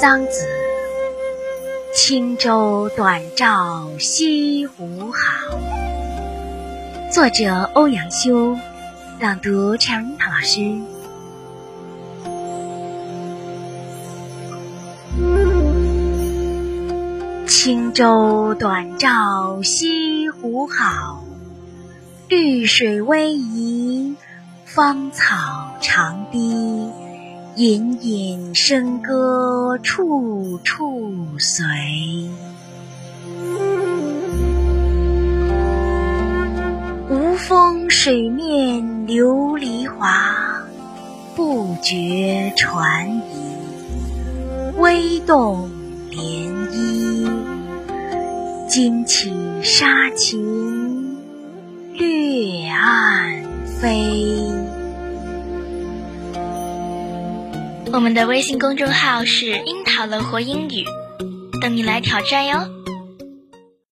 桑子，轻舟短棹西湖好。作者欧阳修，朗读陈云老师。轻舟短棹西湖好，绿水逶迤芳草长堤，隐隐笙歌处处随。无风水面琉璃华，不觉船移微动涟漪。惊起沙琴掠岸飞。我们的微信公众号是樱桃乐活英语，等你来挑战哟。